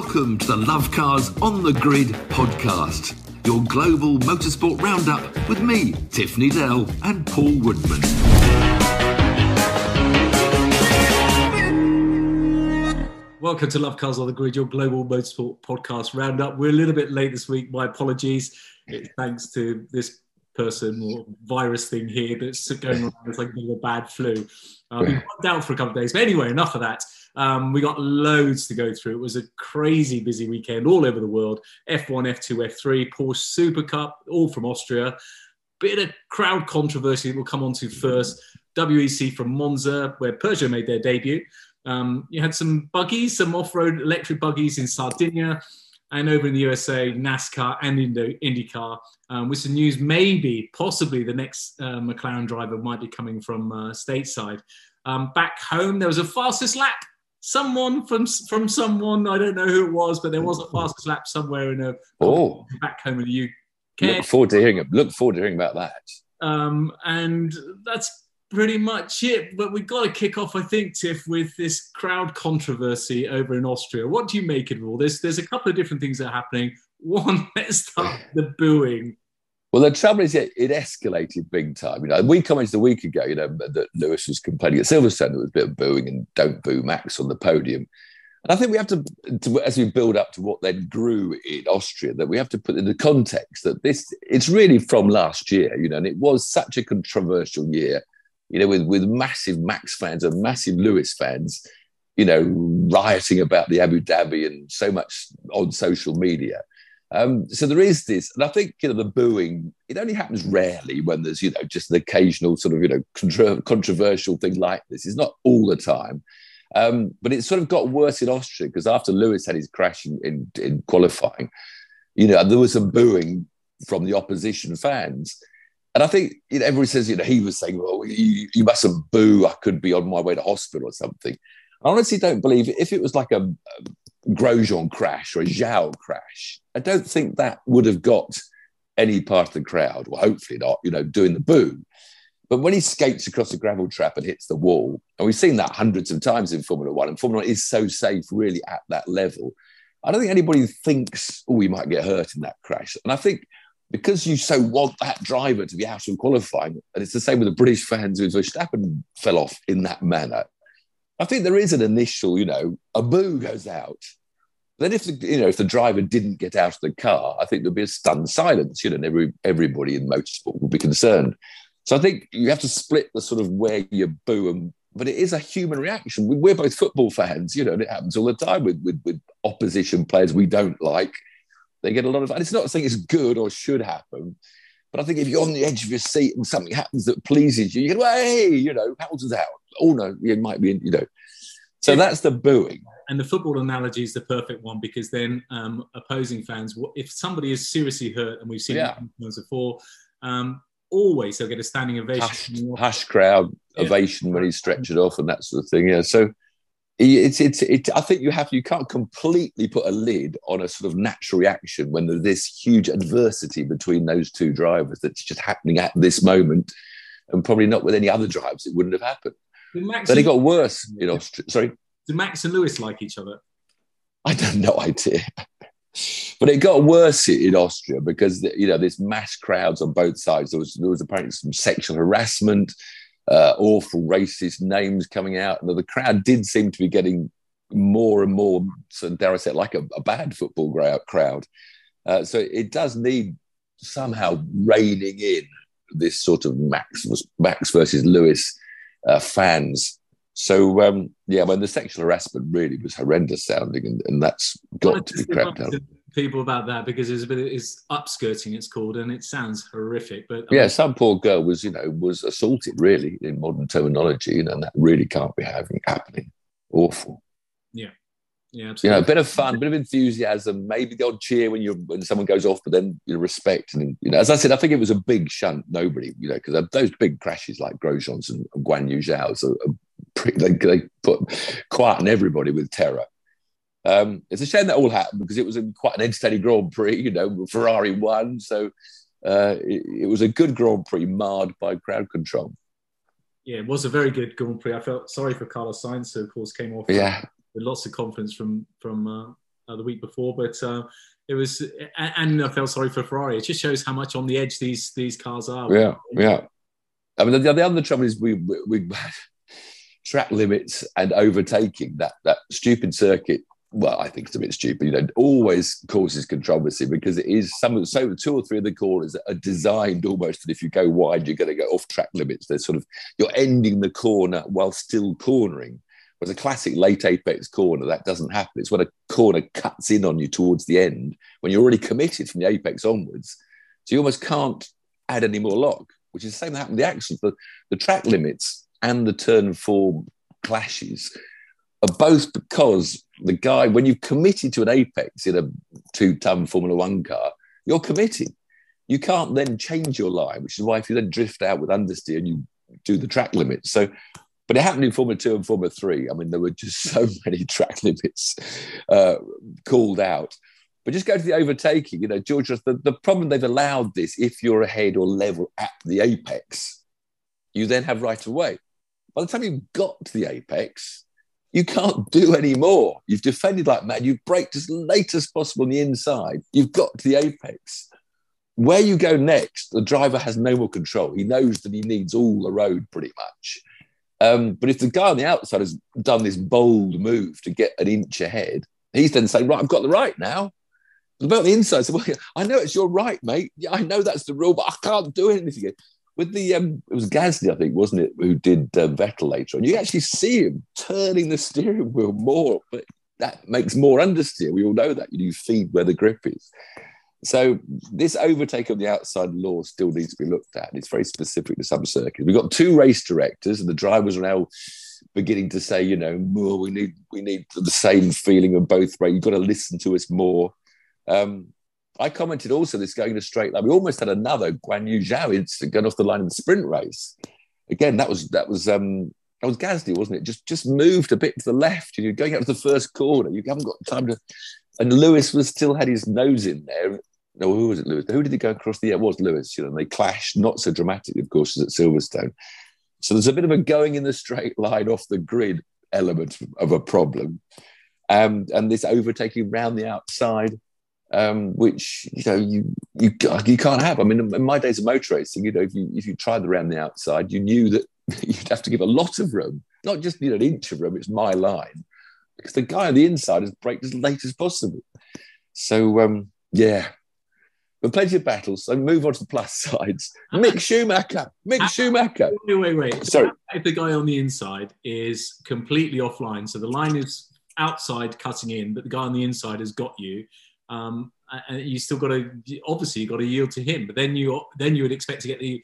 Welcome to the Love Cars on the Grid podcast, your global motorsport roundup with me, Tiffany Dell, and Paul Woodman. Welcome to Love Cars on the Grid, your global motorsport podcast roundup. We're a little bit late this week, my apologies. It's thanks to this person or virus thing here that's going around. It's like a bad flu. I've been down for a couple of days, but anyway, enough of that. We got loads to go through. It was a crazy busy weekend all over the world. F1, F2, F3, Porsche Super Cup, all from Austria. Bit of crowd controversy that we'll come on to first. WEC from Monza, where Peugeot made their debut. You had some buggies, some off-road electric buggies in Sardinia. And over in the USA, NASCAR and IndyCar, with some news maybe, possibly the next McLaren driver might be coming from stateside. Back home, there was a fastest lap. Someone from someone, I don't know who it was, but there was a fastest lap somewhere in a back home in the UK. Look forward to hearing about that. And that's pretty much it. But we've got to kick off, I think, Tiff, with this crowd controversy over in Austria. What do you make of all this? There's a couple of different things that are happening. One, let's start the booing. Well, the trouble is it escalated big time. You know, we commented a week ago, you know, that Lewis was complaining at Silverstone there was a bit of booing and don't boo Max on the podium. And I think we have to as we build up to what then grew in Austria, that we have to put in the context that it's really from last year, you know, and it was such a controversial year, you know, with massive Max fans and massive Lewis fans, you know, rioting about the Abu Dhabi and so much on social media. So there is this, and I think, you know, the booing, it only happens rarely when there's, you know, just an occasional sort of, you know, controversial thing like this. It's not all the time. But it sort of got worse in Austria because after Lewis had his crash in qualifying, you know, there was some booing from the opposition fans. And I think, you know, everyone says, you know, he was saying, well, you mustn't boo. I could be on my way to hospital or something. I honestly don't believe if it was like a Grosjean crash or a Zhou crash, I don't think that would have got any part of the crowd, well, hopefully not, you know, doing the boo. But when he skates across the gravel trap and hits the wall, and we've seen that hundreds of times in Formula One, and Formula One is so safe really at that level, I don't think anybody thinks, oh, he might get hurt in that crash. And I think because you so want that driver to be out of qualifying, and it's the same with the British fans who Verstappen fell off in that manner, I think there is an initial, you know, a boo goes out. Then if the, you know, if the driver didn't get out of the car, I think there'd be a stunned silence, you know, and everybody in motorsport would be concerned. So I think you have to split the sort of where you boo them, but it is a human reaction. We're both football fans, you know, and it happens all the time with opposition players we don't like. They get a lot of, and it's not saying it's good or should happen, but I think if you're on the edge of your seat and something happens that pleases you, you go, hey, you know, Hamilton's out. Oh, no, it might be, you know. So that's the booing. And the football analogy is the perfect one because then opposing fans, if somebody is seriously hurt, and we've seen it before, always they'll get a standing ovation. Hush crowd ovation when he's stretched off and that sort of thing. Yeah, so it's I think you can't completely put a lid on a sort of natural reaction when there's this huge adversity between those two drivers that's just happening at this moment, and probably not with any other drivers it wouldn't have happened. Then it got worse in Austria. Sorry? Do Max and Lewis like each other? I have no idea. But it got worse in Austria because, you know, there's mass crowds on both sides. There was apparently some sexual harassment, awful racist names coming out. And the crowd did seem to be getting more and more, so dare I say, like a bad football crowd. So it does need somehow reining in this sort of Max versus Lewis fans. So, when the sexual harassment really was horrendous sounding, and that's got to be crapped out. People about that because it's upskirting, it's called, and it sounds horrific. But some poor girl was, you know, assaulted really in modern terminology, you know, and that really can't be happening. Awful. Yeah. Yeah, absolutely. You know, a bit of fun, a bit of enthusiasm, maybe the odd cheer when someone goes off, but then, you know, respect. And, you know, as I said, I think it was a big shunt. Nobody, you know, because those big crashes like Grosjean's and Guanyu Zhou's, they quieten everybody with terror. It's a shame that all happened because it was quite an entertaining Grand Prix. You know, Ferrari won, so it was a good Grand Prix marred by crowd control. Yeah, it was a very good Grand Prix. I felt sorry for Carlos Sainz, who of course came off. Yeah. With lots of confidence from the week before, but it was, and I felt sorry for Ferrari. It just shows how much on the edge these cars are. Yeah, yeah. I mean, the other trouble is we track limits and overtaking, that stupid circuit. Well, I think it's a bit stupid, you know, always causes controversy because it is so two or three of the corners are designed almost that if you go wide, you're going to go off track limits. They're sort of, you're ending the corner while still cornering. Whereas a classic late apex corner, that doesn't happen. It's when a corner cuts in on you towards the end when you're already committed from the apex onwards. So you almost can't add any more log, which is the same that happened with the action. The track limits and the turn four clashes are both because the guy, when you've committed to an apex in a 2-ton Formula One car, you're committed. You can't then change your line, which is why if you then drift out with understeer and you do the track limits. So, but it happened in Formula 2 and Formula 3. I mean, there were just so many track limits called out. But just go to the overtaking. You know, George, the problem they've allowed this, if you're ahead or level at the apex, you then have right of way. By the time you've got to the apex, you can't do any more. You've defended like mad. You've braked as late as possible on the inside. You've got to the apex. Where you go next, the driver has no more control. He knows that he needs all the road pretty much. But if the guy on the outside has done this bold move to get an inch ahead, he's then saying, right, I've got the right now. But about the inside, so, well, I know it's your right, mate. Yeah, I know that's the rule, but I can't do anything. With the, it was Gasly, I think, wasn't it, who did Vettel later on. You actually see him turning the steering wheel more, but that makes more understeer. We all know that. You feed where the grip is. So this overtake on the outside law still needs to be looked at. It's very specific to some circuits. We've got two race directors, and the drivers are now beginning to say, you know, more, we need the same feeling of both races. You've got to listen to us more. I commented also this going to straight line. We almost had another Guanyu Zhou incident going off the line in the sprint race. Again, that was Gasly, wasn't it? Just moved a bit to the left. You're going out to the first corner. You haven't got time to. And Lewis still had his nose in there. No, who was it? Lewis. Who did he go across the? Yeah, it was Lewis. You know, and they clashed, not so dramatically, of course, as at Silverstone. So there's a bit of a going in the straight line off the grid element of a problem, and this overtaking round the outside. Which, you know, you can't have. I mean, in my days of motor racing, you know, if you tried the round the outside, you knew that you'd have to give a lot of room, not just, you know, an inch of room, it's my line, because the guy on the inside has braked as late as possible. So, yeah, but plenty of battles. So move on to the plus sides. Mick Schumacher. Wait. Sorry. If the guy on the inside is completely offline, so the line is outside cutting in, but the guy on the inside has got you, and you still got to, obviously you got to yield to him, but then you would expect to get the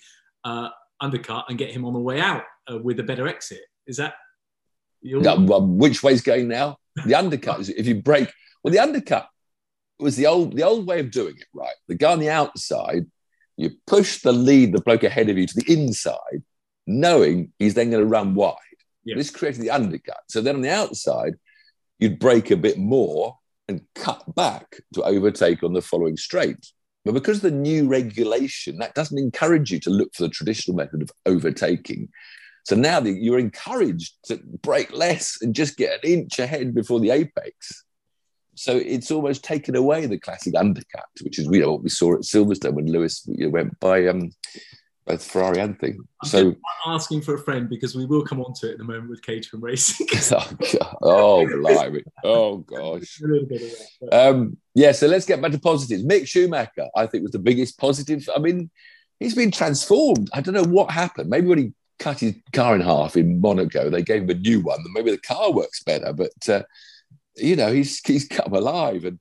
undercut and get him on the way out with a better exit. Is that? Which way's going now? The undercut is if you break. Well, the undercut was the old way of doing it, right? The guy on the outside, you push the bloke ahead of you to the inside, knowing he's then going to run wide. Yeah. This created the undercut. So then on the outside, you'd break a bit more and cut back to overtake on the following straight. But because of the new regulation, that doesn't encourage you to look for the traditional method of overtaking. So now you're encouraged to brake less and just get an inch ahead before the apex. So it's almost taken away the classic undercut, which is, you know, what we saw at Silverstone when Lewis, you know, went by both Ferrari and thing. I'm asking for a friend because we will come on to it in a moment with Cage from Racing. Oh, blimey. Oh, gosh. A little bit of that, yeah, so let's get back to positives. Mick Schumacher, I think, was the biggest positive. I mean, he's been transformed. I don't know what happened. Maybe when he cut his car in half in Monaco, they gave him a new one. Maybe the car works better. But, you know, he's come alive. And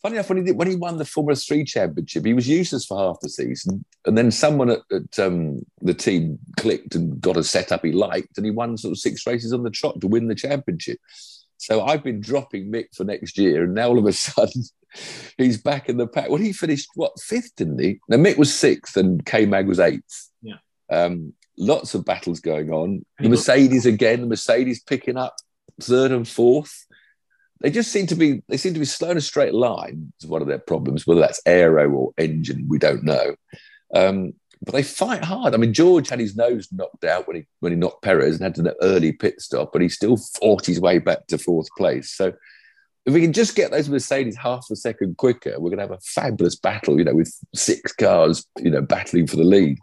funny enough, when he won the Formula 3 championship, he was useless for half the season. And then someone at the team clicked and got a setup he liked, and he won sort of 6 races on the trot to win the championship. So I've been dropping Mick for next year, and now all of a sudden he's back in the pack. Well, he finished, what, 5th, didn't he? Now, Mick was 6th and K-Mag was 8th. Yeah. Lots of battles going on. The Mercedes again, picking up 3rd and 4th. They just seem to be slow in a straight line. It's one of their problems, whether that's aero or engine, we don't know. But they fight hard. I mean, George had his nose knocked out when he knocked Perez and had an early pit stop, but he still fought his way back to 4th place. So If we can just get those Mercedes half a second quicker, we're going to have a fabulous battle, you know, with six cars, you know, battling for the lead.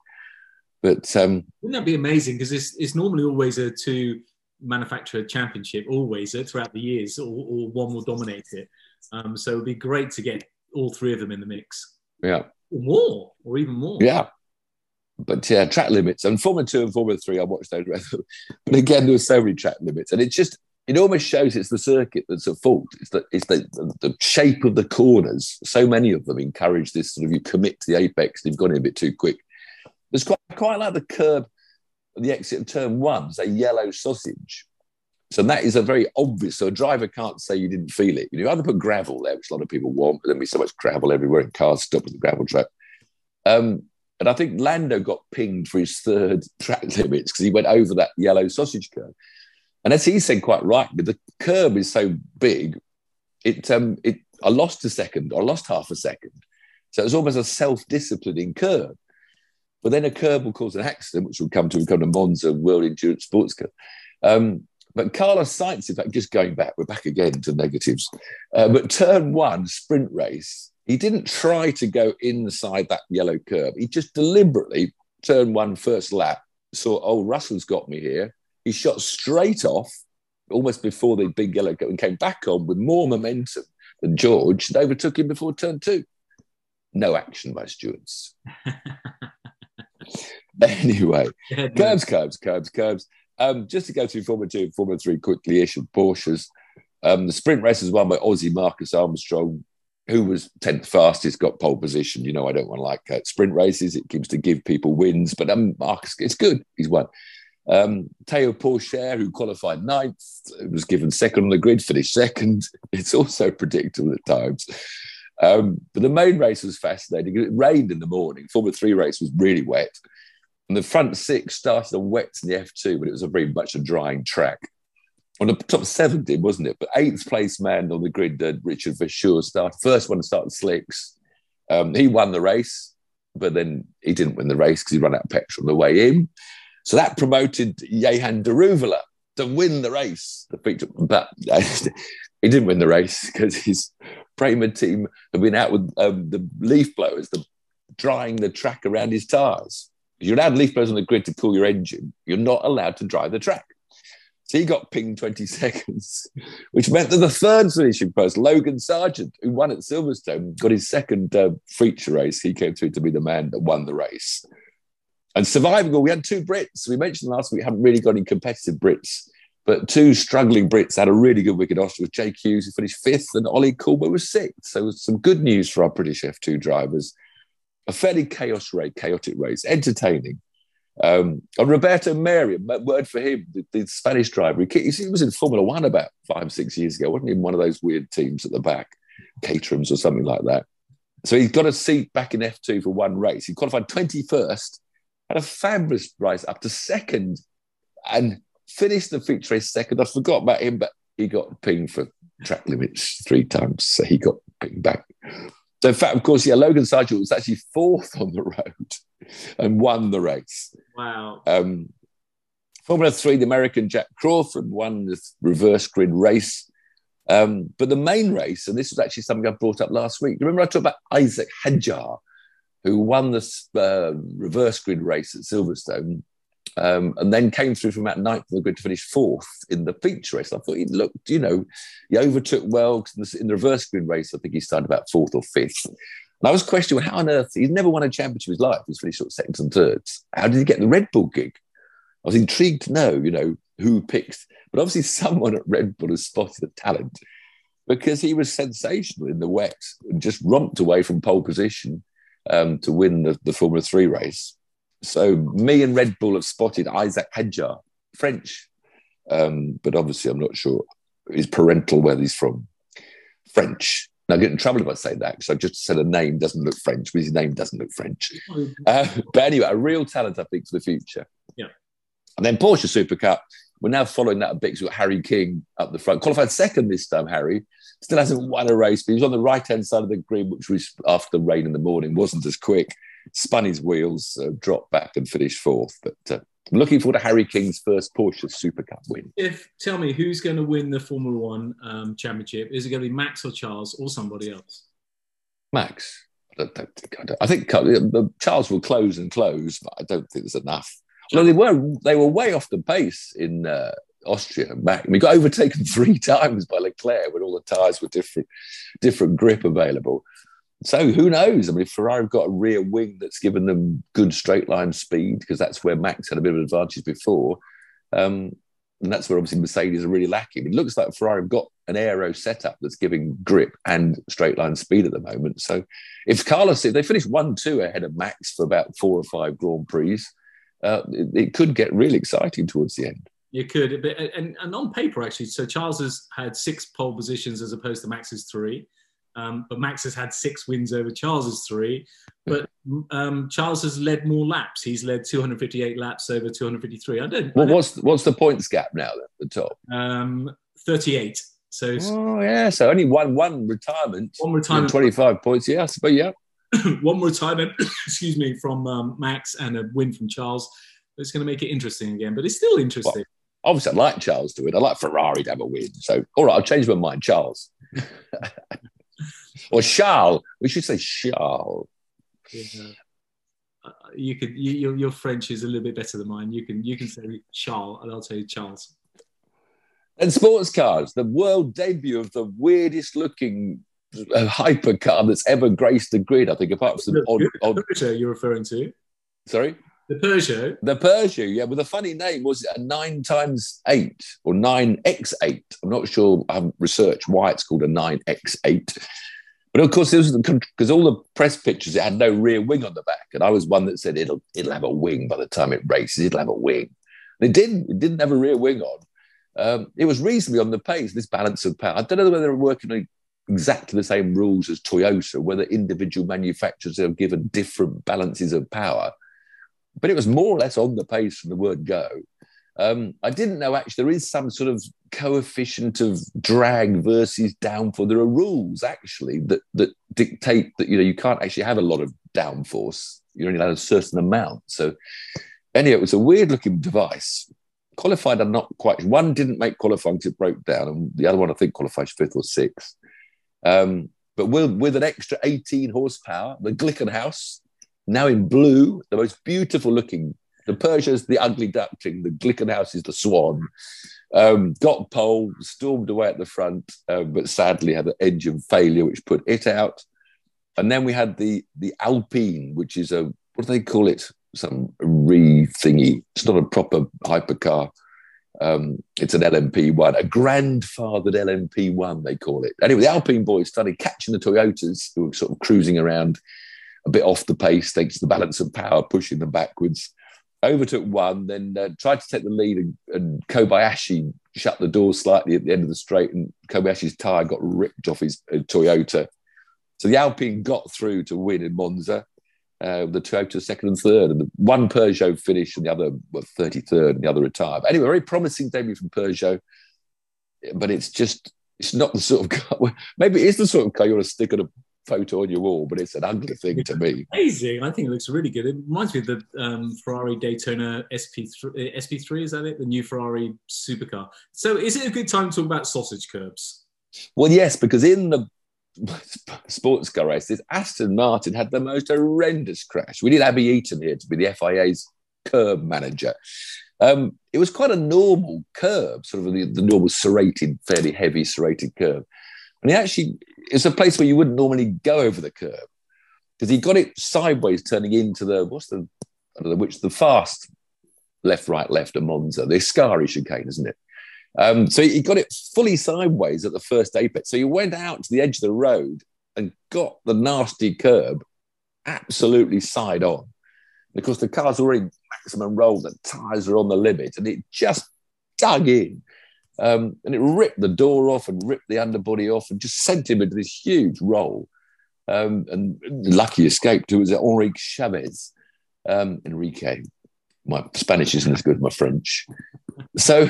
But wouldn't that be amazing? Because it's normally always a two-manufacturer championship, always throughout the years, or one will dominate it. So it'd be great to get all three of them in the mix. Yeah. More, or even more. Yeah. But yeah, track limits. And Formula 2 and Formula 3, I watched those. But again, there were so many track limits. And it's just... it almost shows it's the circuit that's at fault. It's the shape of the corners. So many of them encourage this sort of, you commit to the apex, they've gone in a bit too quick. There's quite like the curb at the exit of turn one, it's a yellow sausage. So that is a very obvious, so a driver can't say you didn't feel it. You either put gravel there, which a lot of people want, but there'll be so much gravel everywhere and cars stop at the gravel track. And I think Lando got pinged for his third track limits because he went over that yellow sausage curb. And as he said quite rightly, the curb is so big, I lost a second, or lost half a second. So it was almost a self-disciplining curb. But then a curb will cause an accident, which will come to Monza World Endurance Sports Cup. But Carlos Sainz, in fact, just going back, we're back again to negatives. But turn one, sprint race, he didn't try to go inside that yellow curb. He just deliberately, turn one, first lap, saw, oh, Russell's got me here. He shot straight off, almost before the big yellow go, and came back on with more momentum than George, and overtook him before turn two. No action by stewards. Anyway, curbs. Just to go through Formula 2 and Formula 3 quickly-ish of Porsches. The sprint race was won by Aussie Marcus Armstrong, who was 10th fastest, got pole position. You know, I don't want to sprint races. It seems to give people wins, but Marcus, it's good. He's won. Theo Pourchaire, who qualified 9th, was given second on the grid, finished second. It's also predictable at times. But the main race was fascinating. It rained in the morning. Formula 3 race was really wet. And the front six started on wets in the F2, but it was very much a drying track. On the top seven did, wasn't it? But 8th place man on the grid, Richard Verschuur, started. First one to start on slicks. He won the race, but then he didn't win the race because he ran out of petrol on the way in. So that promoted Jehan Deruvala to win the race. But he didn't win the race because his Prema team had been out with the leaf blowers, drying the track around his tyres. You're allowed leaf blowers on the grid to cool your engine. You're not allowed to dry the track. So he got pinged 20 seconds, which meant that the third finishing person, Logan Sargeant, who won at Silverstone, got his second feature race. He came through to be the man that won the race. And surviving all, we had two Brits. We mentioned last week we haven't really got any competitive Brits, but two struggling Brits had a really good week in Austria with Jake Hughes, who finished 5th, and Ollie Corbett was 6th. So some good news for our British F2 drivers. A fairly chaotic race, entertaining. And Roberto Meri, word for him, the Spanish driver. He was in Formula One about 5-6 years ago, wasn't he? In one of those weird teams at the back, Caterhams or something like that. So he's got a seat back in F2 for one race. He qualified 21st. Had a fabulous race up to second and finished the feature race second. I forgot about him, but he got pinged for track limits 3 times. So he got pinged back. So in fact, of course, yeah, Logan Sargeant was actually 4th on the road and won the race. Wow. Formula 3, the American Jack Crawford won the reverse grid race. But the main race, and this was actually something I brought up last week. Remember I talked about Isaac Hadjar, who won the reverse grid race at Silverstone and then came through from about 9th on the grid to finish 4th in the feature race. I thought he looked, you know, he overtook well. In the reverse grid race, I think he started about 4th or 5th. And I was questioning, well, how on earth, he's never won a championship in his life. He's finished sort of 2nd and 3rd. How did he get the Red Bull gig? I was intrigued to know, you know, who picked. But obviously someone at Red Bull has spotted the talent because he was sensational in the wet and just romped away from pole position to win the Formula 3 race. So me and Red Bull have spotted Isaac Hadjar, French, but obviously I'm not sure his parental, where he's from. French. Now I get in trouble if I say that because I just said a name doesn't look French, but his name doesn't look French. But anyway, a real talent, I think, for the future. Yeah. And then Porsche Super Cup, we're now following that a bit. We've got Harry King up the front. Qualified 2nd this time, Harry. Still hasn't won a race, but he was on the right-hand side of the green, which was after the rain in the morning, wasn't as quick, spun his wheels, dropped back and finished 4th. But I'm looking forward to Harry King's first Porsche Super Cup win. Tell me, who's going to win the Formula One championship? Is it going to be Max or Charles or somebody else? Max. I think Charles will close, but I don't think there's enough. Well, they were way off the pace in Austria. We got overtaken 3 times by Leclerc when all the tyres were different grip available. So who knows? I mean, Ferrari have got a rear wing that's given them good straight line speed, because that's where Max had a bit of an advantage before. And that's where obviously Mercedes are really lacking. It looks like Ferrari have got an aero setup that's giving grip and straight line speed at the moment. So if they finish 1-2 ahead of Max for about 4 or 5 Grand Prix, it could get really exciting towards the end. You could. But, and on paper, actually, so Charles has had 6 pole positions as opposed to Max's 3. But Max has had 6 wins over Charles's 3. But Charles has led more laps. He's led 258 laps over 253. What's the points gap now at the top? 38. So. Oh yeah. So only one retirement. One retirement. 25 points. Yeah. But yeah. One retirement. Excuse me, from Max, and a win from Charles. It's going to make it interesting again. But it's still interesting. Well, obviously, I'd like Charles to win. I'd like Ferrari to have a win. So all right, I'll change my mind, Charles. Or Charles. We should say Charles. Yeah. Your French is a little bit better than mine. You can say Charles, and I'll say Charles. And sports cars, the world debut of the weirdest looking hypercar that's ever graced the grid. I think apart from the Peugeot you're referring to. Sorry, the Peugeot. The Peugeot, yeah, with a funny name. Was it a 9x8 or 9x8? I'm not sure. I haven't researched why it's called a 9x8. But of course, because all the press pictures, it had no rear wing on the back, and I was one that said it'll have a wing by the time it races. It'll have a wing. And it didn't. It didn't have a rear wing on. It was reasonably on the pace. This balance of power. I don't know whether they're working on exactly the same rules as Toyota, whether individual manufacturers have given different balances of power, but it was more or less on the pace from the word go. I didn't know, actually, there is some sort of coefficient of drag versus downforce. There are rules, actually, that dictate that, you know, you can't actually have a lot of downforce. You're only allowed a certain amount. So, anyway, it was a weird-looking device. Qualified, I'm not quite... One didn't make qualifying because it broke down, and the other one, I think, qualified 5th or 6th. But with an extra 18 horsepower, the Glickenhaus, now in blue, the most beautiful-looking... The Peugeot's the ugly duckling, the Glickenhaus is the swan. Got pole, stormed away at the front, but sadly had an engine failure, which put it out. And then we had the Alpine, which is what do they call it? Some re-thingy. It's not a proper hypercar. It's an LMP1, a grandfathered LMP1, they call it. Anyway, the Alpine boys started catching the Toyotas, who were sort of cruising around a bit off the pace, thanks to the balance of power, pushing them backwards. Overtook one, then tried to take the lead, and Kobayashi shut the door slightly at the end of the straight, and Kobayashi's tyre got ripped off his Toyota. So the Alpine got through to win in Monza, the Toyota 2nd and 3rd, and the one Peugeot finished, and the other 33rd, and the other retired. Anyway, very promising debut from Peugeot, but it's not the sort of car, maybe it's the sort of car you want to stick on a photo on your wall, but it's an ugly thing to me. Amazing. I think it looks really good. It reminds me of the Ferrari Daytona SP3, is that it? The new Ferrari supercar. So is it a good time to talk about sausage curbs? Well, yes, because in the sports car races, Aston Martin had the most horrendous crash. We need Abby Eaton here to be the FIA's curb manager. It was quite a normal curb, sort of the normal serrated, fairly heavy serrated curb. And he actually, it's a place where you wouldn't normally go over the curb, because he got it sideways, turning into the fast left-right left at Monza, the Ascari chicane, isn't it? So he got it fully sideways at the first apex. So he went out to the edge of the road and got the nasty curb absolutely side on. And of course, the car's already maximum roll, the tyres are on the limit, and it just dug in. And it ripped the door off and ripped the underbody off and just sent him into this huge roll. And lucky escaped, who was Enrique Chavez. Enrique. My Spanish isn't as good as my French. So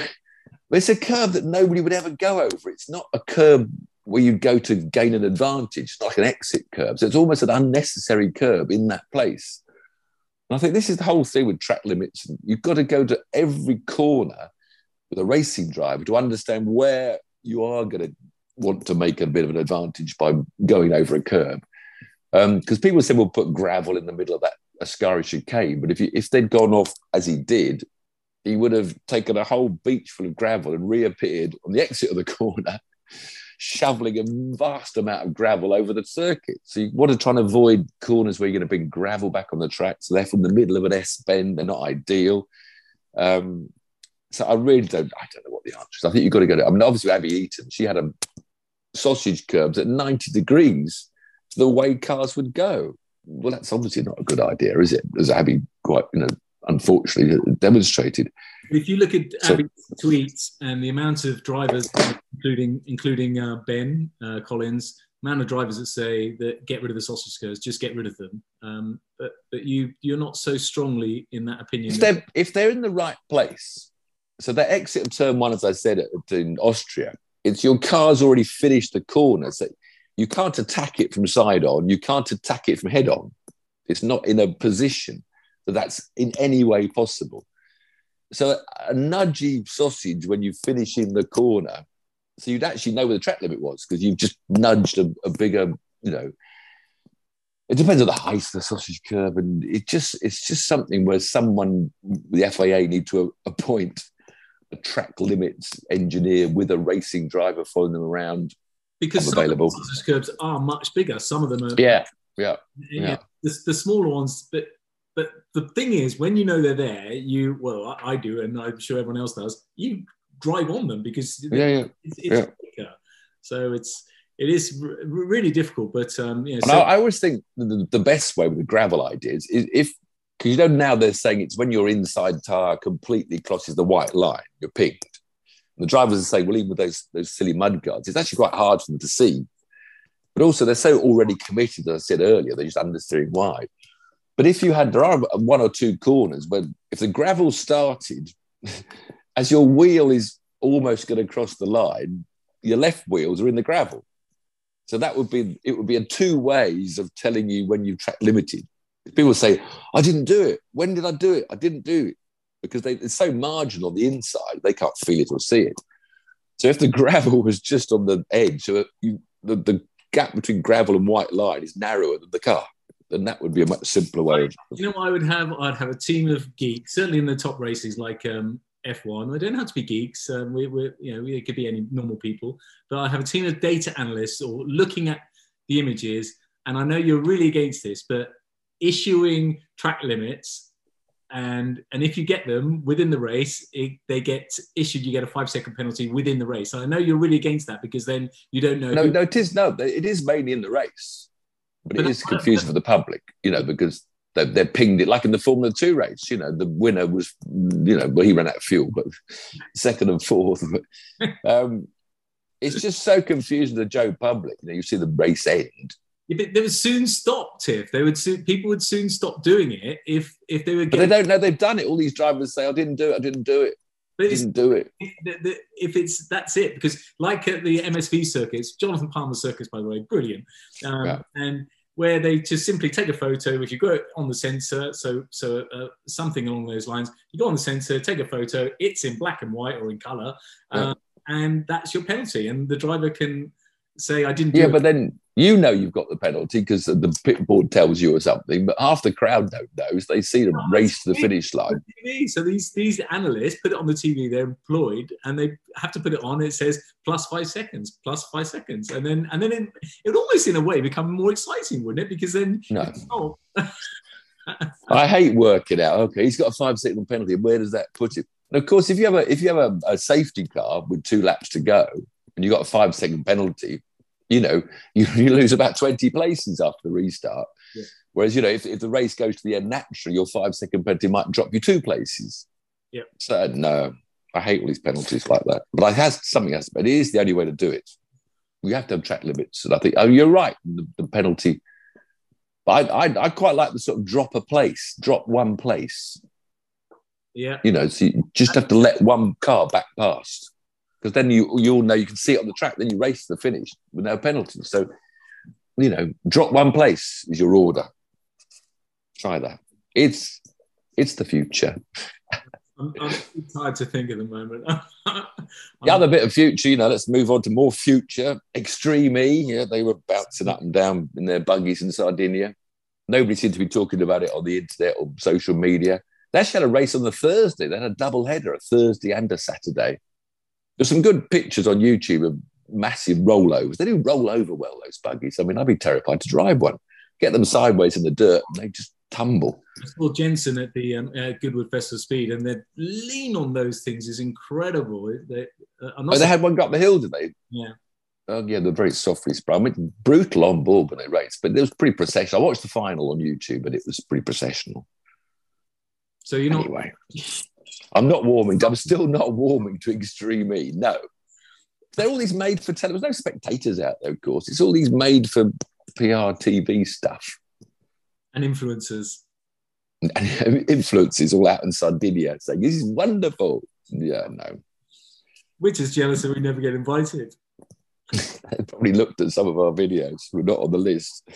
it's a curb that nobody would ever go over. It's not a curb where you go to gain an advantage. It's like an exit curb. So it's almost an unnecessary curb in that place. And I think this is the whole thing with track limits. You've got to go to every corner with a racing driver to understand where you are going to want to make a bit of an advantage by going over a curb. Because people said, we'll put gravel in the middle of that Ascari chicane. But if they'd gone off as he did, he would have taken a whole beach full of gravel and reappeared on the exit of the corner, shoveling a vast amount of gravel over the circuit. So you want to try and avoid corners where you're going to bring gravel back on the track. So they're from the middle of an S-bend. They're not ideal. So I don't know what the answer is. I think you've got to go to, I mean, obviously Abby Eaton, she had a sausage curbs at 90 degrees to the way cars would go. Well, that's obviously not a good idea, is it? As Abby quite, unfortunately demonstrated. If you look at Abby's tweets and the amount of drivers, including Ben Collins, amount of drivers that say that get rid of the sausage curves, just get rid of them. But you're not so strongly in that opinion. If they're in the right place, so that exit of turn one, as I said, in Austria, it's your car's already finished the corner, so you can't attack it from side on, you can't attack it from head on. It's not in a position that's in any way possible. So a nudgy sausage when you finish in the corner, so you'd actually know where the track limit was because you've just nudged a bigger, it depends on the height of the sausage curve, and it's just something where someone, the FIA, need to appoint a track limits engineer with a racing driver following them around. Because some of the sausage curves are much bigger. Some of them are... Yeah. The smaller ones, but the thing is, when you know they're there, I do, and I'm sure everyone else does, you drive on them because it's bigger. So it is really difficult. But I always think the best way with the gravel ideas is because now they're saying it's when your inside tyre completely crosses the white line, you're pinged. And the drivers are saying, well, even with those silly mudguards, it's actually quite hard for them to see. But also they're so already committed, as I said earlier, they're just understeering wide. But if you had, there are one or two corners where if the gravel started, as your wheel is almost going to cross the line, your left wheels are in the gravel. So it would be a two ways of telling you when you've track limited. People say, I didn't do it. When did I do it? I didn't do it. Because it's so marginal on the inside, they can't feel it or see it. So if the gravel was just on the edge, so the gap between gravel and white line is narrower than the car. And that would be a much simpler way. You know what I would have? I'd have a team of geeks, certainly in the top races like F1. They don't have to be geeks. It could be any normal people. But I'd have a team of data analysts or looking at the images. And I know you're really against this, but issuing track limits, and if you get them within the race, they get issued. You get a 5-second penalty within the race. And I know you're really against that because then you don't know. It is mainly in the race. But it is confusing for the public, because they're pinged it, like in the Formula 2 race, the winner was, he ran out of fuel, but second and fourth. It's just so confusing to the Joe public. You see the race end. Yeah, but they would soon stop, Tiff. People would soon stop doing it if they were... But they don't know they've done it. All these drivers say, I didn't do it. But that's it, because like at the MSV circuits, Jonathan Palmer's circuits, by the way, brilliant, and where they just simply take a photo. If you go on the sensor, so something along those lines, you go on the sensor, take a photo. It's in black and white or in colour, and that's your penalty. And the driver can say, "I didn't do it." Yeah, but then you've got the penalty because the pit board tells you or something. But half the crowd don't know. They see them race to the finish line. So these analysts put it on the TV. They're employed, and they have to put it on. It says plus 5 seconds, and then it would almost, in a way, become more exciting, wouldn't it? Because then no. Oh. I hate working out. Okay, he's got a 5-second penalty. Where does that put it? And of course, if you have a safety car with 2 laps to go, and you've got a 5-second penalty, you lose about 20 places after the restart. Yeah. Whereas, if the race goes to the end naturally, your 5-second penalty might drop you 2 places. Yeah. So, no, I hate all these penalties like that. But it is the only way to do it. We have to have track limits. And I think, you're right, the penalty. But I quite like the sort of drop 1 place. Yeah. So you just have to let one car back past. Because then you all know you can see it on the track. Then you race to the finish with no penalty. So, drop 1 place is your order. Try that. It's the future. I'm too tired to think at the moment. The other bit of future, you know, let's move on to more future. Extreme E, yeah, they were bouncing up and down in their buggies in Sardinia. Nobody seemed to be talking about it on the internet or social media. They actually had a race on the Thursday. They had a double header, a Thursday and a Saturday. There's some good pictures on YouTube of massive rollovers. They do roll over well, those buggies. I mean, I'd be terrified to drive one. Get them sideways in the dirt and they just tumble. I saw Jensen at the Goodwood Festival of Speed, and their lean on those things is incredible. They had one go up the hill, did they? Yeah. Oh, yeah, they're very softly sprung. I mean, brutal on board when they race, but it was pretty processional. I watched the final on YouTube, but it was pretty processional. So you're not... Anyway, I'm not warming. I'm still not warming to Extreme E, no. They're all these made for television. There's no spectators out there, of course. It's all these made for PR TV stuff. And influencers. And influencers all out in Sardinia saying, this is wonderful. Yeah, no. We're just jealous that we never get invited. They probably looked at some of our videos. We're not on the list.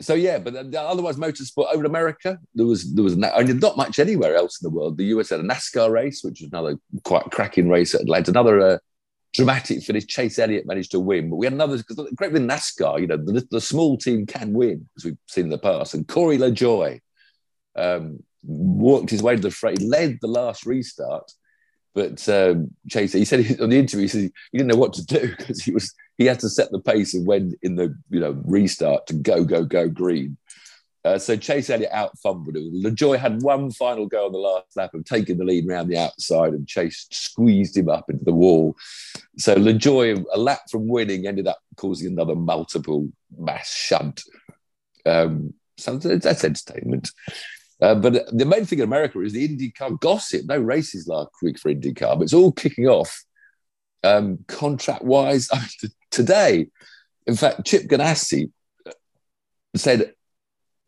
So, yeah, but otherwise, motorsport over in America, there was not much anywhere else in the world. The US had a NASCAR race, which was another quite cracking race at Atlanta. Another dramatic finish. Chase Elliott managed to win. But we had another, because the great with NASCAR, you know, the small team can win, as we've seen in the past. And Corey LaJoie walked his way to the fray, led the last restart. But Chase, he said on the interview, he said he didn't know what to do because he had to set the pace and went in the restart to go green. So Chase Elliott out fumbled him. LaJoie had one final go on the last lap of taking the lead round the outside, and Chase squeezed him up into the wall. So LaJoie, a lap from winning, ended up causing another multiple mass shunt. So that's entertainment. But the main thing in America is the IndyCar gossip. No races last week for IndyCar, but it's all kicking off contract-wise today. In fact, Chip Ganassi said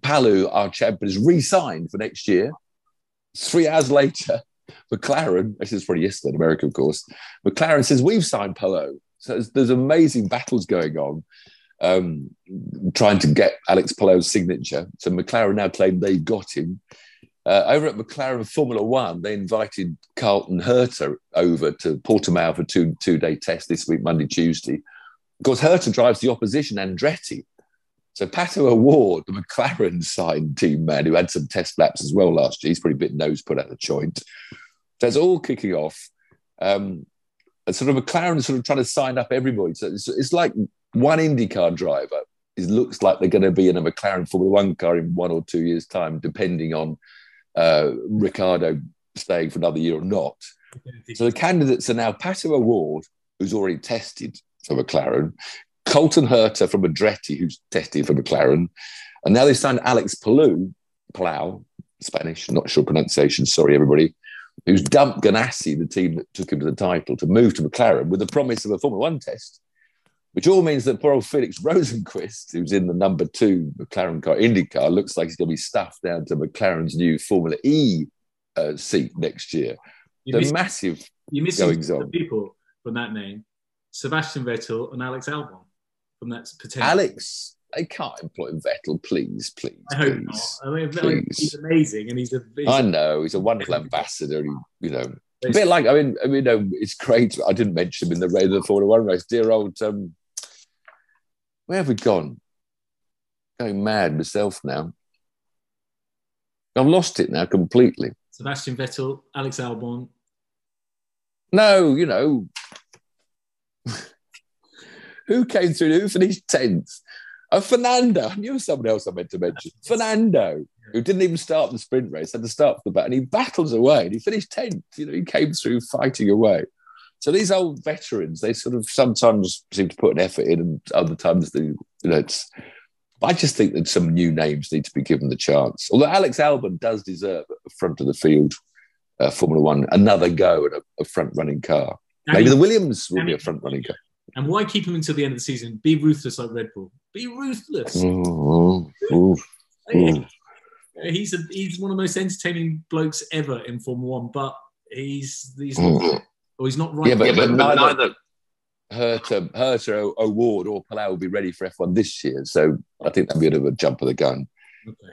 Palou, our champion, is re-signed for next year. 3 hours later, McLaren, this is probably yesterday in America, of course, McLaren says, we've signed Palou. So there's amazing battles going on. Trying to get Alex Palou's signature. So McLaren now claim they've got him. Over at McLaren Formula One, they invited Carlton Herta over to Portimao for two-day test this week, Monday, Tuesday. Of course, Herta drives the opposition, Andretti. So Pato O'Ward, the McLaren-signed team man, who had some test laps as well last year, he's probably a bit nose put out of joint. So it's all kicking off. McLaren sort of trying to sign up everybody. So it's like... One IndyCar driver looks like they're going to be in a McLaren Formula One car in 1 or 2 years' time, depending on Ricciardo staying for another year or not. So the candidates are now Pato O'Ward, who's already tested for McLaren, Colton Herta from Andretti, who's tested for McLaren, and now they signed Alex Palou, Spanish, not sure pronunciation, sorry everybody, who's dumped Ganassi, the team that took him to the title, to move to McLaren with the promise of a Formula One test. Which all means that poor old Felix Rosenquist, who's in the number 2 McLaren car, IndyCar, looks like he's going to be stuffed down to McLaren's new Formula E seat next year. You're missing two people from that name, Sebastian Vettel and Alex Albon. From that potential. Alex, they can't employ Vettel, please. I hope not. I mean, please. He's amazing, and I know, he's a wonderful ambassador, A bit like, it's great. I didn't mention him in the Formula One race. Dear old... Where have we gone? Going mad myself now. I've lost it now completely. Sebastian Vettel, Alex Albon. No, who came through? Who finished 10th? Oh, Fernando. I knew someone else I meant to mention. Fernando, who didn't even start the sprint race, had to start from the back, and he battles away, and he finished 10th. He came through fighting away. So these old veterans, they sort of sometimes seem to put an effort in, and other times I just think that some new names need to be given the chance. Although Alex Albon does deserve a front of the field Formula One, another go at a front-running car. Maybe the Williams will be a front-running car. And why keep him until the end of the season? Be ruthless like Red Bull. Be ruthless. Oh. He's one of the most entertaining blokes ever in Formula One, but he's not right. But neither Herta, O'Ward or Palou will be ready for F1 this year. So I think that'd be a bit of a jump of the gun. Okay.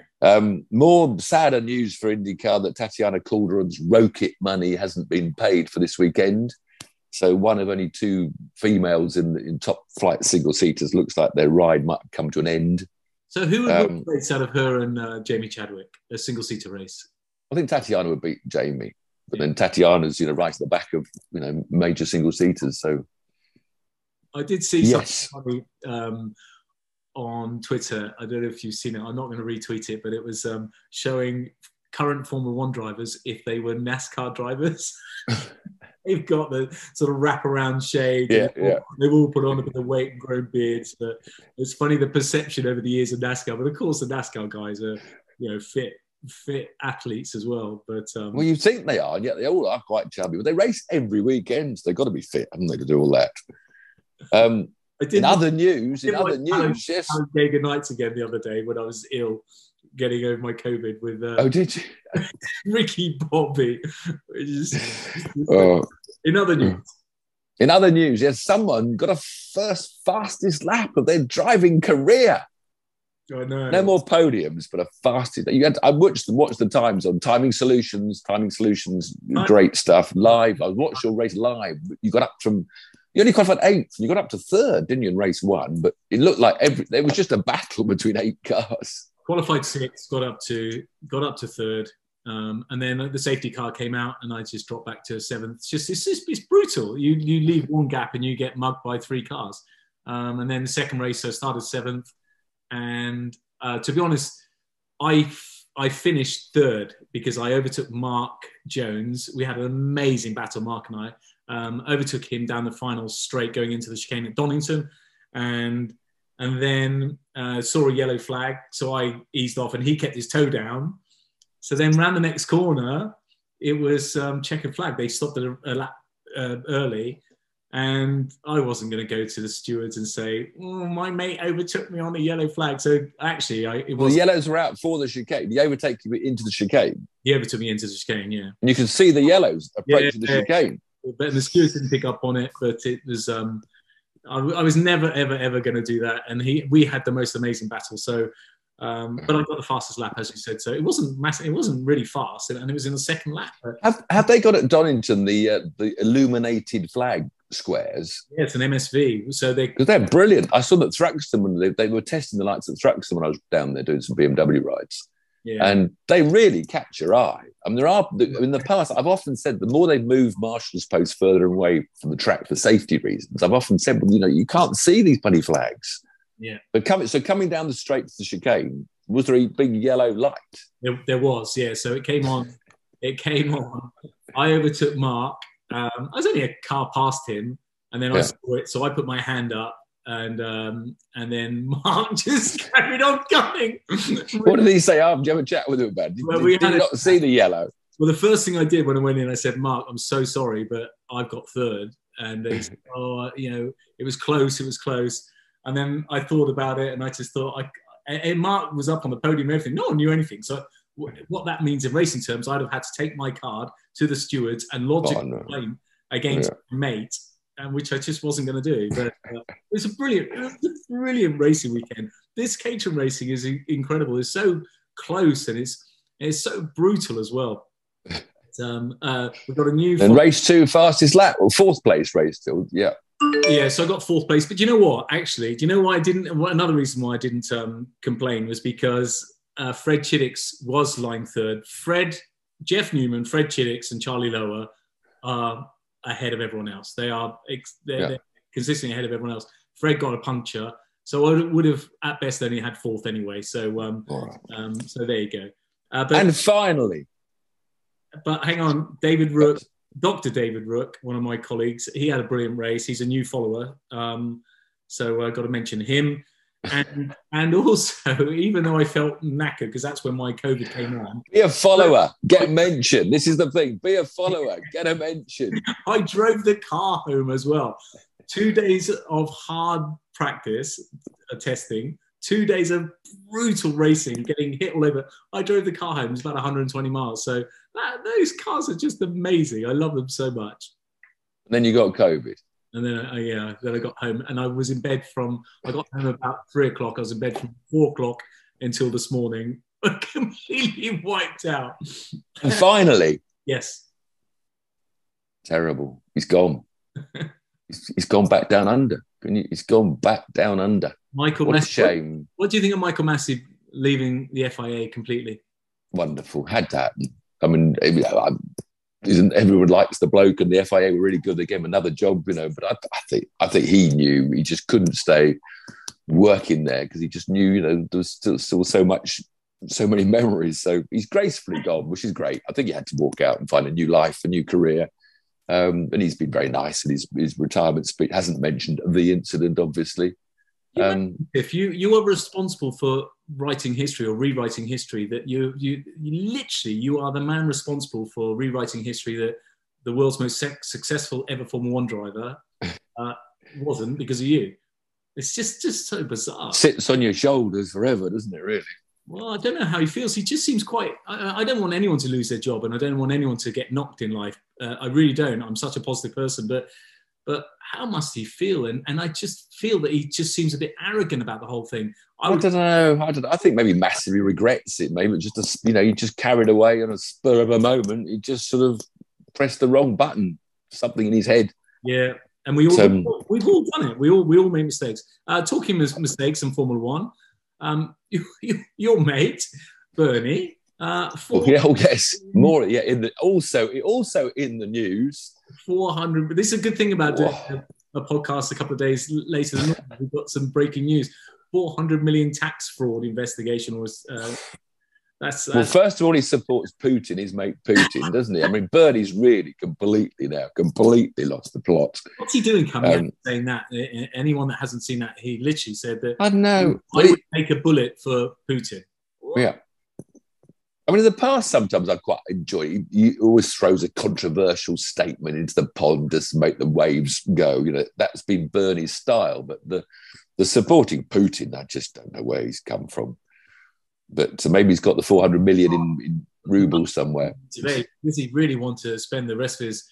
More sadder news for IndyCar that Tatiana Calderon's Rocket money hasn't been paid for this weekend. So one of only two females in top flight single-seaters looks like their ride might have come to an end. So who would win the race out of her and Jamie Chadwick, a single-seater race? I think Tatiana would beat Jamie. But then Tatiana's, right at the back of, major single-seaters. So I did see something funny, on Twitter. I don't know if you've seen it. I'm not going to retweet it, but it was showing current Formula One drivers if they were NASCAR drivers. They've got the sort of wraparound shade. Yeah, they've all put on a bit of weight and grown beards. But it's funny, the perception over the years of NASCAR. But of course, the NASCAR guys are, fit athletes as well. But well, you think they are, and yet they all are quite chubby. But they race every weekend, so they've got to be fit, haven't they, to do all that? In other news, yes. I had Gagan Nights again the other day when I was ill, getting over my COVID with. Oh, did you? Ricky Bobby. In other news. In other news, yes, someone got a fastest lap of their driving career. I know. No more podiums, but a fastest. You had. I watched the times on Timing Solutions. Timing Solutions, great stuff. Live. I watched your race live. You got up from. You only qualified eighth. You got up to third, didn't you, in race one? But it looked like there was just a battle between eight cars. Qualified sixth, got up to third, and then the safety car came out, and I just dropped back to seventh. It's brutal. You leave one gap, and you get mugged by three cars. And then the second race, I started seventh, and to be honest, I finished third because I overtook Mark Jones. We had an amazing battle, Mark and I. Overtook him down the final straight going into the chicane at Donington, and then saw a yellow flag, so I eased off and he kept his toe down. So then round the next corner, it was checkered flag. They stopped a lap early, and I wasn't going to go to the stewards and say, my mate overtook me on a yellow flag. So actually, the yellows were out for the chicane. He overtook you into the chicane. He overtook me into the chicane, yeah. And you can see the yellows approaching the chicane. But the stewards didn't pick up on it, but it was I was never, ever, ever going to do that. And we had the most amazing battle. So, but I got the fastest lap, as you said. So it wasn't massive. It wasn't really fast, and it was in the second lap. Have they got at Donington the illuminated flag squares? Yeah, it's an MSV. So they're brilliant. I saw that Thruxton when they were testing the lights at Thruxton when I was down there doing some BMW rides. Yeah. And they really catch your eye. I mean, in the past, I've often said the more they move marshals posts further away from the track for safety reasons, I've often said, you can't see these bloody flags. Yeah. But coming down the straight to the chicane, was there a big yellow light? There was, yeah. So it came on. I overtook Mark. I was only a car past him, and then I saw it. So I put my hand up. And then Mark just carried on coming. What did he say after? Did you have a chat with him about it? Did you not see the yellow? Well, the first thing I did when I went in, I said, Mark, I'm so sorry, but I've got third. And he said, it was close, And then I thought about it, and I just thought, and Mark was up on the podium and everything. No one knew anything. So what that means in racing terms, I'd have had to take my card to the stewards and lodge a complaint against my mate. Which I just wasn't going to do, but it's a brilliant racing weekend. This Caterham racing is incredible. It's so close, and it's so brutal as well. We've got a new and race two fastest lap, or fourth place race still, yeah. Yeah, so I got fourth place, but you know what? Actually, do you know why I didn't? Another reason why I didn't complain was because Fred Chiddix was lying third. Jeff Newman, Fred Chiddix, and Charlie Lower are ahead of everyone else. They're consistently ahead of everyone else. Fred got a puncture, so I would have at best only had fourth anyway. So so there you go. But hang on, David Rook, Dr. David Rook, one of my colleagues, he had a brilliant race. He's a new follower, so I got to mention him. And also, even though I felt knackered, because that's when my COVID came on. Be a follower, get mentioned. This is the thing. Be a follower, get a mention. I drove the car home as well. 2 days of hard practice testing, 2 days of brutal racing, getting hit all over. I drove the car home. It's about 120 miles. So those cars are just amazing. I love them so much. And then you got COVID. And then, then I got home, and I was in bed I got home about 3 o'clock. I was in bed from 4 o'clock until this morning, were completely wiped out. And finally. Yes. Terrible. He's gone. He's gone back down under. He's gone back down under. Michael Massey. What a shame. What do you think of Michael Massey leaving the FIA completely? Wonderful. Had to happen. I mean, everyone likes the bloke, and the FIA were really good. They gave him another job, you know. But I think he knew he just couldn't stay working there because he just knew, you know, there was still so many memories. So he's gracefully gone, which is great. I think he had to walk out and find a new life, a new career. And he's been very nice in his retirement speech. Hasn't mentioned the incident, obviously. If you are responsible for writing history or rewriting history, that you are the man responsible for rewriting history that the world's most successful ever Formula One driver wasn't because of you. It's just so bizarre. Sits on your shoulders forever, doesn't it? Really. Well, I don't know how he feels. He just seems quite. I don't want anyone to lose their job, and I don't want anyone to get knocked in life. I really don't. I'm such a positive person, but how must he feel? And I just feel that he just seems a bit arrogant about the whole thing. I don't know. I think maybe massively regrets it. Maybe just he just carried away on a spur of a moment. He just sort of pressed the wrong button. Something in his head. Yeah, and we've all done it. We all make mistakes. Talking of mistakes in Formula One, your mate Bernie. More. Yeah, also in the news. 400. This is a good thing about doing a podcast a couple of days later than normal. We've got some breaking news. 400 million tax fraud investigation was. Well, first of all, he supports Putin. His mate Putin, doesn't he? I mean, Bernie's really completely lost the plot. What's he doing coming out and saying that? Anyone that hasn't seen that, he literally said that. I don't know. I would take a bullet for Putin. Yeah. I mean, in the past, sometimes I quite enjoy it. He always throws a controversial statement into the pond just to make the waves go. You know, that's been Bernie's style. But the supporting Putin, I just don't know where he's come from. But so maybe he's got the 400 million in rubles somewhere. Today, does he really want to spend the rest of his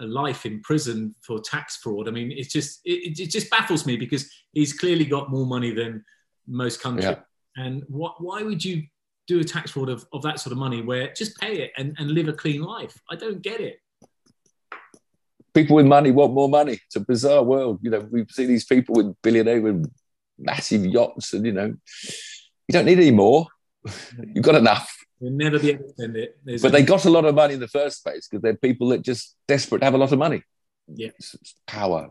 life in prison for tax fraud? I mean, it just baffles me because he's clearly got more money than most countries. Yeah. And why would you do a tax fraud of that sort of money where just pay it and live a clean life? I don't get it. People with money want more money. It's a bizarre world. You know, we see these people with billionaires with massive yachts and, you know, you don't need any more. You've got enough. You'll never be able to spend it. But they got a lot of money in the first place because they're people that just desperate to have a lot of money. Yeah. It's power.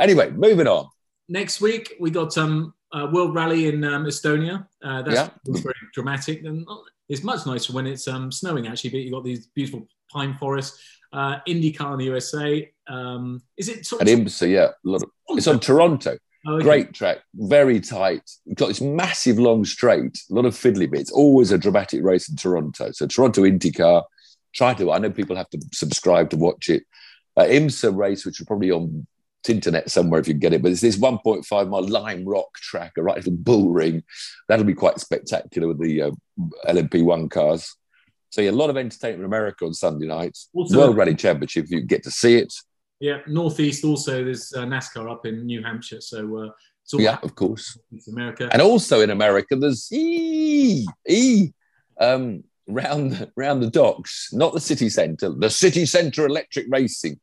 Anyway, moving on. Next week, we got World Rally in Estonia. That's very dramatic. And it's much nicer when it's snowing, actually, but you've got these beautiful pine forests. IndyCar in the USA. Is it sort of... At IMSA, yeah. It's on Toronto. Oh, okay. Great track, very tight. We've got this massive long straight, a lot of fiddly bits. Always a dramatic race in Toronto. So Toronto IndyCar, I know people have to subscribe to watch it. IMSA race, which is probably on internet somewhere if you can get it, but it's this 1.5 mile Lime Rock track, a right little bull ring. That'll be quite spectacular with the LMP1 cars. So yeah, a lot of entertainment in America on Sunday nights. Also, World Rally Championship, if you get to see it. Yeah, Northeast also, there's NASCAR up in New Hampshire. So it's all of course. It's America. And also in America, there's round the docks, not the city centre, the city centre electric racing.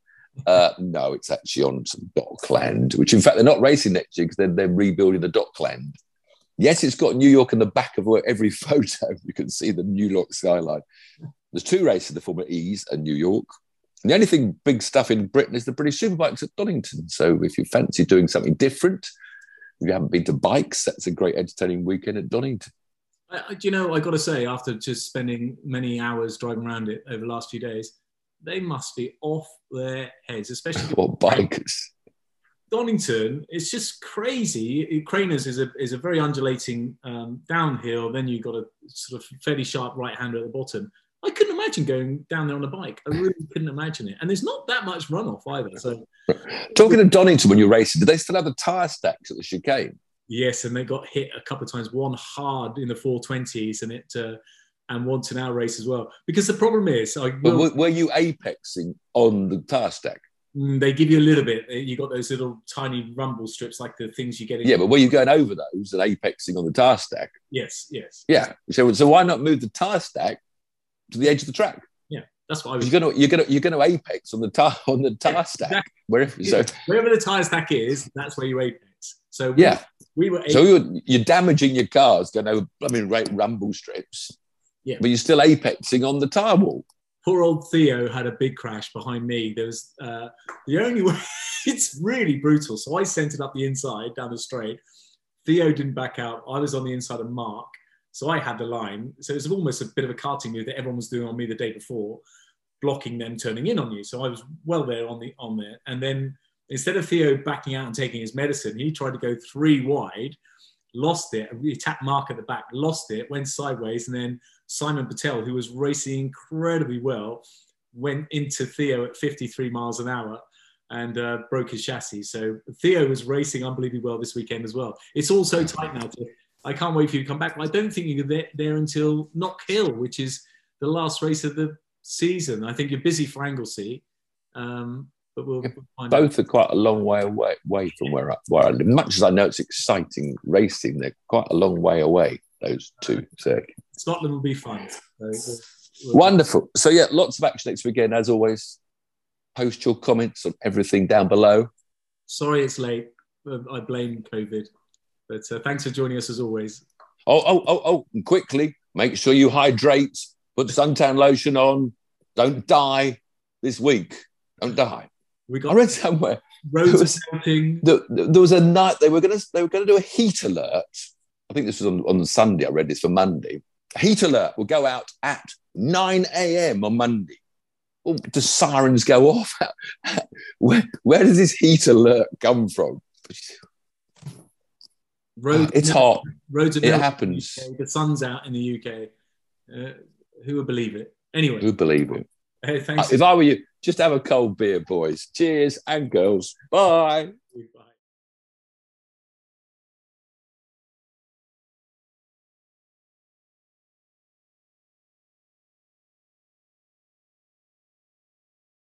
No, it's actually on some dockland, which in fact they're not racing next year because they're rebuilding the dockland. Yes, it's got New York in the back of every photo. You can see the New York skyline. There's two races, the Formula E's and New York. And the only thing big stuff in Britain is the British Superbikes at Donington. So if you fancy doing something different, if you haven't been to bikes, that's a great entertaining weekend at Donington. I got to say, after just spending many hours driving around it over the last few days, they must be off their heads, especially... What, bikers? Donington, it's just crazy. Craners is a very undulating downhill. Then you've got a sort of fairly sharp right-hander at the bottom. I couldn't imagine going down there on a bike. I really couldn't imagine it. And there's not that much runoff either. So, talking of Donington, when you're racing, do they still have the tyre stacks at the chicane? Yes, and they got hit a couple of times, one hard in the 420s and once an hour race as well. Because the problem is... were you apexing on the tyre stack? They give you a little bit. You got those little tiny rumble strips, like the things you get in. Yeah, but when you're going over those and apexing on the tyre stack. Yes, yes. Yeah. So why not move the tyre stack to the edge of the track? Yeah, that's what I was. You're going to apex on the tyre stack. Exactly. Wherever the tyre stack is, that's where you apex. So you're damaging your cars going over. I mean, rumble strips. Yeah, but you're still apexing on the tyre wall. Poor old Theo had a big crash behind me. There was the only way, it's really brutal. So I sent it up the inside, down the straight. Theo didn't back out. I was on the inside of Mark. So I had the line. So it was almost a bit of a karting move that everyone was doing on me the day before, blocking them turning in on you. So I was well there on there. And then instead of Theo backing out and taking his medicine, he tried to go three wide, lost it. He tapped Mark at the back, lost it, went sideways, and then Simon Patel, who was racing incredibly well, went into Theo at 53 miles an hour and broke his chassis. So Theo was racing unbelievably well this weekend as well. It's all so tight now. I can't wait for you to come back. But I don't think you're there until Knock Hill, which is the last race of the season. I think you're busy for Anglesey. But we'll find out. Both are quite a long way away from where I live. Much as I know it's exciting racing, they're quite a long way away, those two circuits. Scotland will be fun. So wonderful. So, yeah, lots of action next weekend. As always, post your comments on everything down below. Sorry it's late. I blame COVID. But thanks for joining us as always. And quickly, make sure you hydrate, put suntan lotion on. Don't die this week. Don't die. I read somewhere there was a night they were going to do a heat alert. I think this was on Sunday. I read this for Monday. Heat alert will go out at 9 a.m. on Monday. Oh, the sirens go off. Where does this heat alert come from? It's hot. It happens. The sun's out in the UK. Who would believe it? Anyway. Who would believe it? Hey, thanks. If I were you, just have a cold beer, boys. Cheers and girls. Bye.